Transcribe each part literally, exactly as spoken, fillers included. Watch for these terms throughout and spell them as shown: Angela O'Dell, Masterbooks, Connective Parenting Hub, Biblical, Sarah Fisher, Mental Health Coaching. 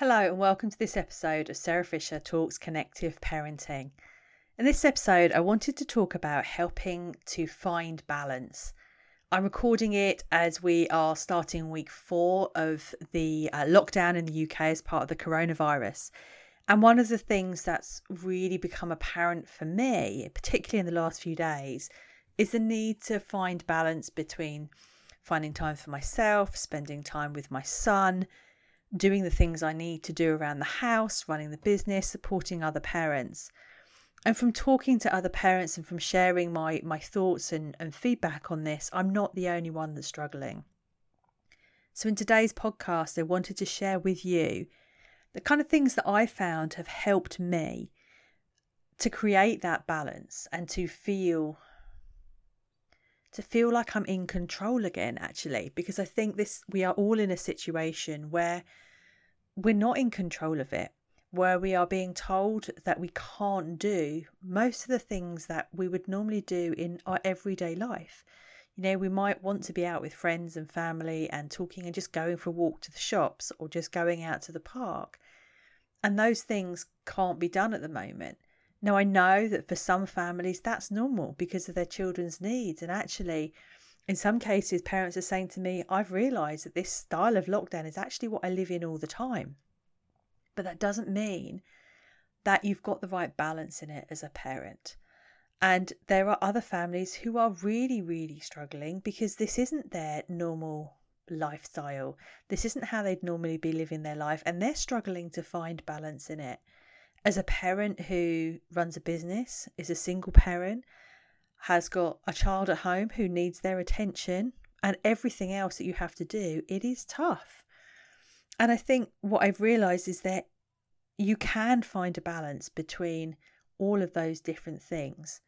Hello and welcome to this episode of Sarah Fisher Talks Connective Parenting. In this episode, I wanted to talk about helping to find balance. I'm recording it as we are starting week four of the uh, lockdown in the U K as part of the coronavirus. And one of the things that's really become apparent for me, particularly in the last few days, is the need to find balance between finding time for myself, spending time with my son, doing the things I need to do around the house, running the business, supporting other parents. And from talking to other parents and from sharing my, my thoughts and, and feedback on this, I'm not the only one that's struggling. So in today's podcast, I wanted to share with you the kind of things that I found have helped me to create that balance and to feel to feel like I'm in control again, actually, because I think this, we are all in a situation where we're not in control of it, where we are being told that we can't do most of the things that we would normally do in our everyday life. You know, we might want to be out with friends and family and talking and just going for a walk to the shops or just going out to the park. And those things can't be done at the moment. Now, I know that for some families that's normal because of their children's needs. And actually, in some cases, parents are saying to me, I've realised that this style of lockdown is actually what I live in all the time. But that doesn't mean that you've got the right balance in it as a parent. And there are other families who are really, really struggling because this isn't their normal lifestyle. This isn't how they'd normally be living their life. And they're struggling to find balance in it. As a parent who runs a business, is a single parent, has got a child at home who needs their attention and everything else that you have to do, it is tough. And I think what I've realised is that you can find a balance between all of those different things,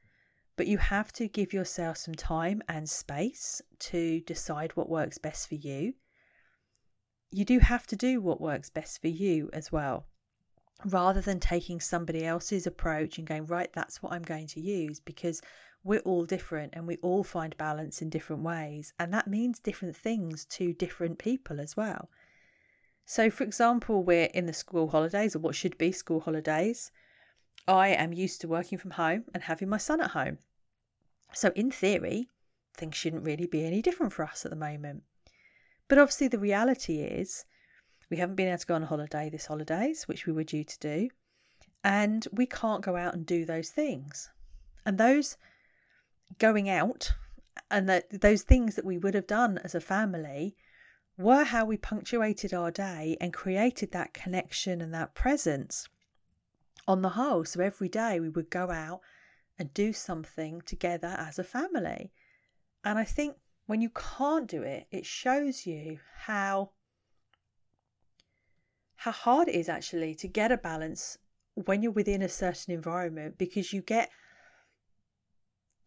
but you have to give yourself some time and space to decide what works best for you. You do have to do what works best for you as well, rather than taking somebody else's approach and going, right, that's what I'm going to use, because we're all different and we all find balance in different ways. And that means different things to different people as well. So for example, we're in the school holidays, or what should be school holidays. I am used to working from home and having my son at home. So in theory, things shouldn't really be any different for us at the moment. But obviously the reality is, we haven't been able to go on a holiday this holidays, which we were due to do, and we can't go out and do those things. And those going out and the, those things that we would have done as a family were how we punctuated our day and created that connection and that presence on the whole. So every day we would go out and do something together as a family. And I think when you can't do it, it shows you how how hard it is actually to get a balance when you're within a certain environment, because you get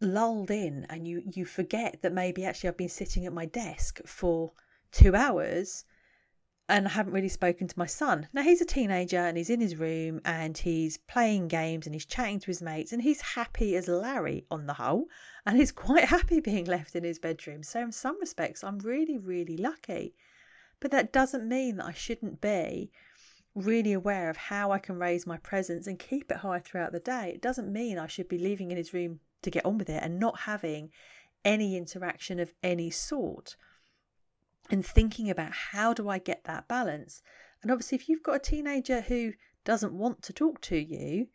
lulled in and you, you forget that maybe actually I've been sitting at my desk for two hours and I haven't really spoken to my son. Now he's a teenager and he's in his room and he's playing games and he's chatting to his mates and he's happy as Larry on the whole, and he's quite happy being left in his bedroom. So in some respects, I'm really, really lucky. But that doesn't mean that I shouldn't be really aware of how I can raise my presence and keep it high throughout the day. It doesn't mean I should be leaving in his room to get on with it and not having any interaction of any sort, and thinking about how do I get that balance. And obviously if you've got a teenager who doesn't want to talk to you,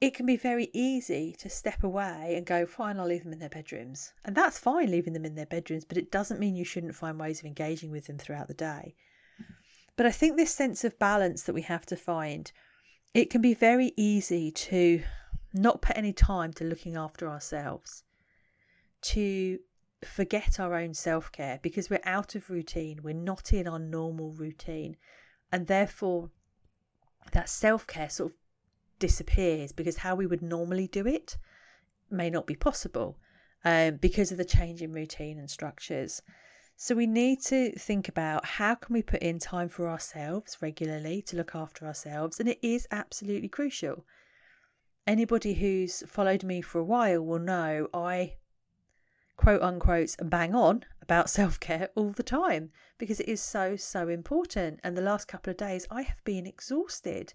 it can be very easy to step away and go, fine, I'll leave them in their bedrooms. And that's fine, leaving them in their bedrooms, but it doesn't mean you shouldn't find ways of engaging with them throughout the day. But I think this sense of balance that we have to find, it can be very easy to not put any time to looking after ourselves, to forget our own self-care because we're out of routine, we're not in our normal routine. And therefore, that self-care sort of disappears because how we would normally do it may not be possible um, because of the change in routine and structures. So we need to think about how can we put in time for ourselves regularly to look after ourselves, and it is absolutely crucial. Anybody who's followed me for a while will know I quote unquote bang on about self-care all the time, because it is so, so important. And the last couple of days I have been exhausted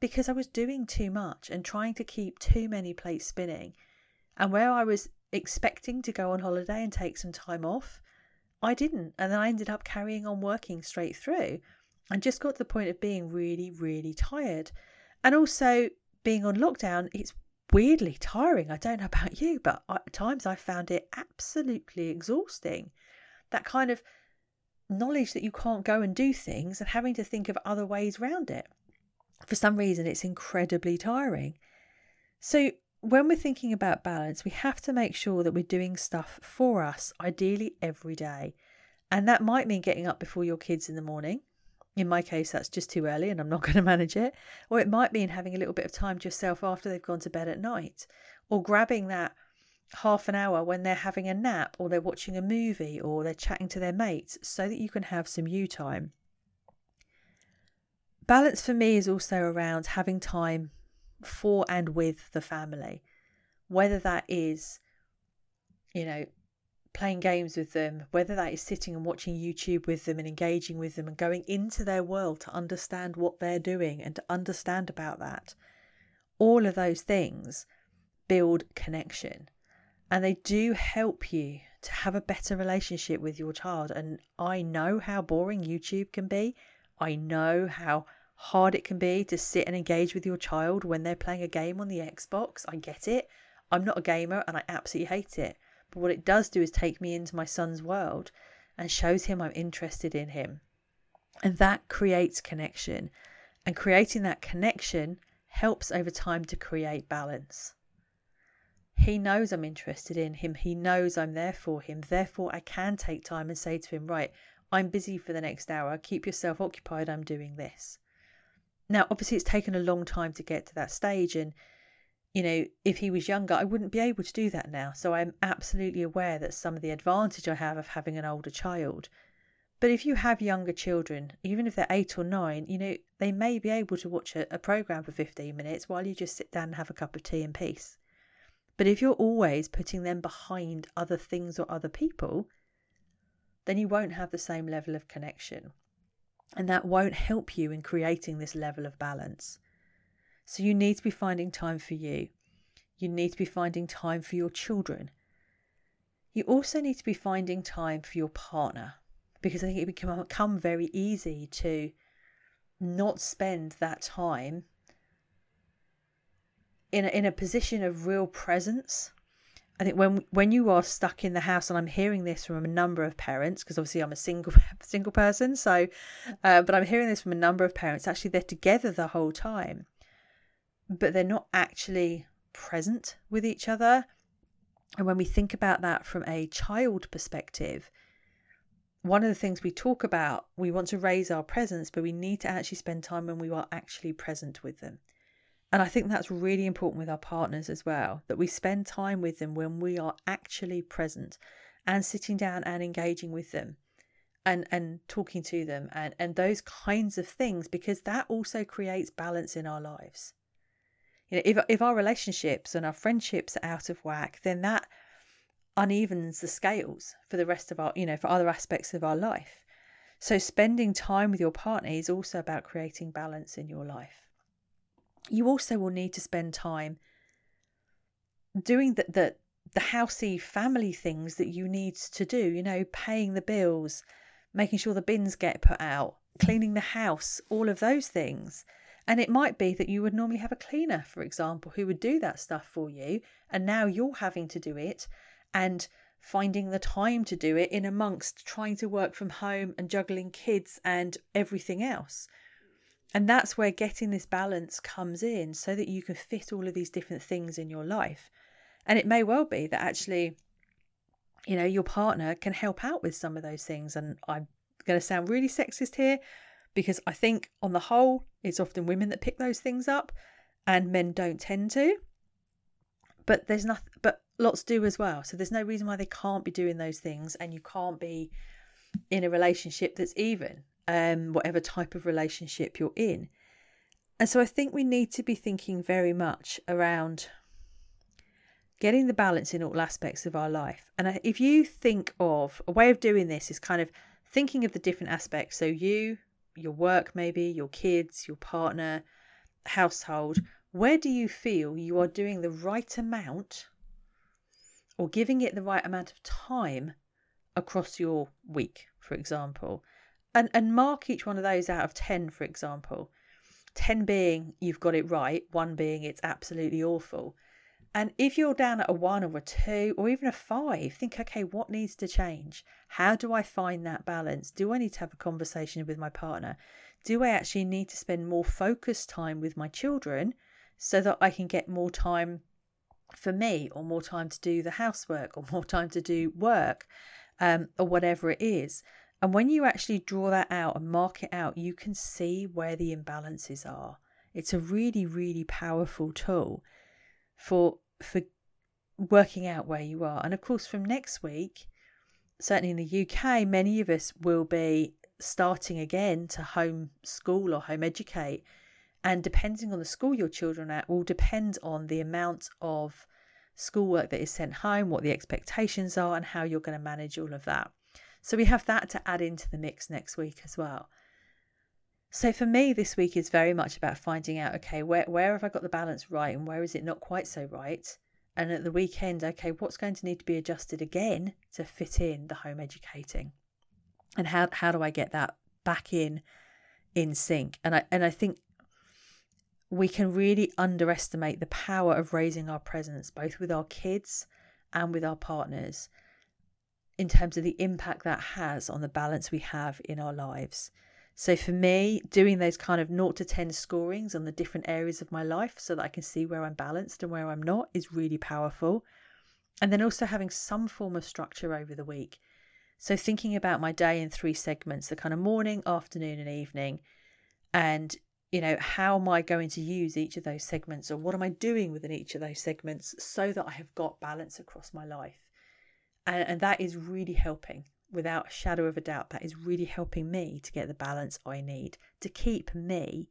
because I was doing too much and trying to keep too many plates spinning. And where I was expecting to go on holiday and take some time off, I didn't. And then I ended up carrying on working straight through and just got to the point of being really, really tired. And also being on lockdown, it's weirdly tiring. I don't know about you, but at times I found it absolutely exhausting. That kind of knowledge that you can't go and do things and having to think of other ways around it. For some reason, it's incredibly tiring. So when we're thinking about balance, we have to make sure that we're doing stuff for us, ideally every day. And that might mean getting up before your kids in the morning. In my case, that's just too early and I'm not going to manage it. Or it might mean having a little bit of time to yourself after they've gone to bed at night, or grabbing that half an hour when they're having a nap or they're watching a movie or they're chatting to their mates so that you can have some you time. Balance for me is also around having time for and with the family, whether that is, you know, playing games with them, whether that is sitting and watching YouTube with them and engaging with them and going into their world to understand what they're doing and to understand about that. All of those things build connection, and they do help you to have a better relationship with your child. And I know how boring YouTube can be. I know how hard it can be to sit and engage with your child when they're playing a game on the Xbox. I get it. I'm not a gamer and I absolutely hate it. But what it does do is take me into my son's world and shows him I'm interested in him. And that creates connection. And creating that connection helps over time to create balance. He knows I'm interested in him. He knows I'm there for him. Therefore, I can take time and say to him, right, I'm busy for the next hour. Keep yourself occupied. I'm doing this. Now, obviously, it's taken a long time to get to that stage. And you know, if he was younger, I wouldn't be able to do that now. So I'm absolutely aware that some of the advantage I have of having an older child. But if you have younger children, even if they're eight or nine, you know, they may be able to watch a, a program for fifteen minutes while you just sit down and have a cup of tea in peace. But if you're always putting them behind other things or other people, then you won't have the same level of connection. And that won't help you in creating this level of balance. So you need to be finding time for you. You need to be finding time for your children. You also need to be finding time for your partner, because I think it become become very easy to not spend that time in a, in a position of real presence. I think when when you are stuck in the house, and I'm hearing this from a number of parents, because obviously I'm a single single person, so uh, but I'm hearing this from a number of parents. Actually, they're together the whole time, but they're not actually present with each other. And when we think about that from a child perspective, one of the things we talk about, we want to raise our presence, but we need to actually spend time when we are actually present with them. And I think that's really important with our partners as well, that we spend time with them when we are actually present and sitting down and engaging with them and, and talking to them and, and those kinds of things, because that also creates balance in our lives. You know, if if our relationships and our friendships are out of whack, then that unevens the scales for the rest of our, you know, for other aspects of our life. So spending time with your partner is also about creating balance in your life. You also will need to spend time doing the the, the housey family things that you need to do, you know, paying the bills, making sure the bins get put out, cleaning the house, all of those things. And it might be that you would normally have a cleaner, for example, who would do that stuff for you. And now you're having to do it and finding the time to do it in amongst trying to work from home and juggling kids and everything else. And that's where getting this balance comes in, so that you can fit all of these different things in your life. And it may well be that actually, you know, your partner can help out with some of those things. And I'm going to sound really sexist here, because I think on the whole, it's often women that pick those things up and men don't tend to. But there's nothing, but lots do as well. So there's no reason why they can't be doing those things, and you can't be in a relationship that's even, um, whatever type of relationship you're in. And so I think we need to be thinking very much around getting the balance in all aspects of our life. And if you think of a way of doing this is kind of thinking of the different aspects. So you, your work, maybe your kids, your partner, household, where do you feel you are doing the right amount or giving it the right amount of time across your week, for example, and, and mark each one of those out of ten, for example, ten being you've got it right, one being it's absolutely awful. And if you're down at a one or a two or even a five, think, okay, what needs to change? How do I find that balance? Do I need to have a conversation with my partner? Do I actually need to spend more focused time with my children so that I can get more time for me or more time to do the housework or more time to do work um, or whatever it is? And when you actually draw that out and mark it out, you can see where the imbalances are. It's a really, really powerful tool for for working out where you are. And of course, from next week, certainly in the U K, many of us will be starting again to home school or home educate, and depending on the school your children are at will depend on the amount of schoolwork that is sent home, what the expectations are, and how you're going to manage all of that. So we have that to add into the mix next week as well. So for me, this week is very much about finding out, okay, where, where have I got the balance right and where is it not quite so right? And at the weekend, okay, what's going to need to be adjusted again to fit in the home educating? And how how do I get that back in in sync? And I and I think we can really underestimate the power of raising our presence, both with our kids and with our partners, in terms of the impact that has on the balance we have in our lives. So for me, doing those kind of zero to ten scorings on the different areas of my life so that I can see where I'm balanced and where I'm not is really powerful. And then also having some form of structure over the week. So thinking about my day in three segments, the kind of morning, afternoon and evening. And, you know, how am I going to use each of those segments, or what am I doing within each of those segments so that I have got balance across my life? And, and that is really helping. Without a shadow of a doubt, that is really helping me to get the balance I need to keep me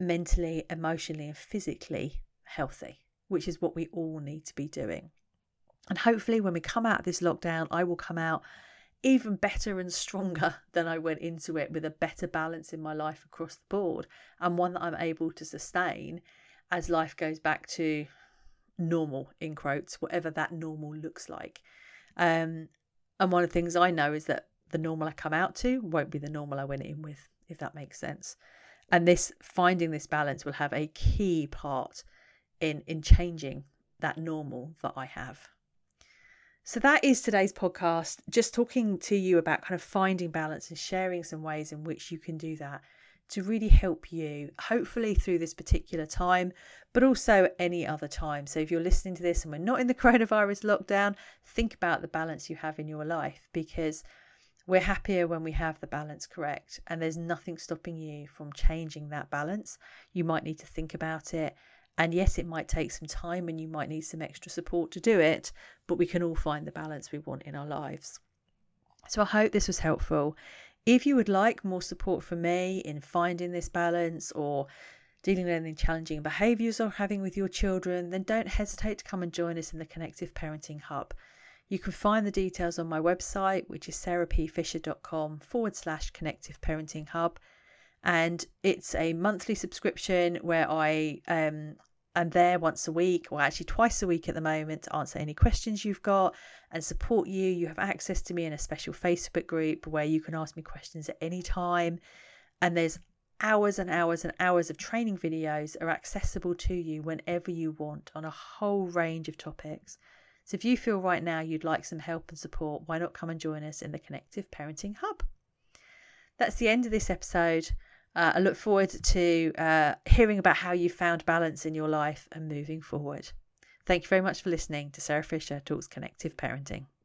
mentally, emotionally, and physically healthy, which is what we all need to be doing. And hopefully when we come out of this lockdown, I will come out even better and stronger than I went into it, with a better balance in my life across the board, and one that I'm able to sustain as life goes back to normal, in quotes, whatever that normal looks like. Um, And one of the things I know is that the normal I come out to won't be the normal I went in with, if that makes sense. And this finding this balance will have a key part in, in changing that normal that I have. So that is today's podcast, just talking to you about kind of finding balance and sharing some ways in which you can do that to really help you, hopefully through this particular time, but also any other time. So if you're listening to this and we're not in the coronavirus lockdown, think about the balance you have in your life, because we're happier when we have the balance correct, and there's nothing stopping you from changing that balance. You might need to think about it. And yes, it might take some time and you might need some extra support to do it, but we can all find the balance we want in our lives. So I hope this was helpful. If you would like more support from me in finding this balance, or dealing with any challenging behaviours you're having with your children, then don't hesitate to come and join us in the Connective Parenting Hub. You can find the details on my website, which is sarahpfisher.com forward slash Connective Parenting Hub. And it's a monthly subscription where I um, am there once a week, or actually twice a week at the moment, to answer any questions you've got and support you. You have access to me in a special Facebook group where you can ask me questions at any time. And there's hours and hours and hours of training videos are accessible to you whenever you want on a whole range of topics. So if you feel right now you'd like some help and support, why not come and join us in the Connective Parenting Hub? That's the end of this episode. Uh, I look forward to uh, hearing about how you found balance in your life and moving forward. Thank you very much for listening to Sarah Fisher Talks Connective Parenting.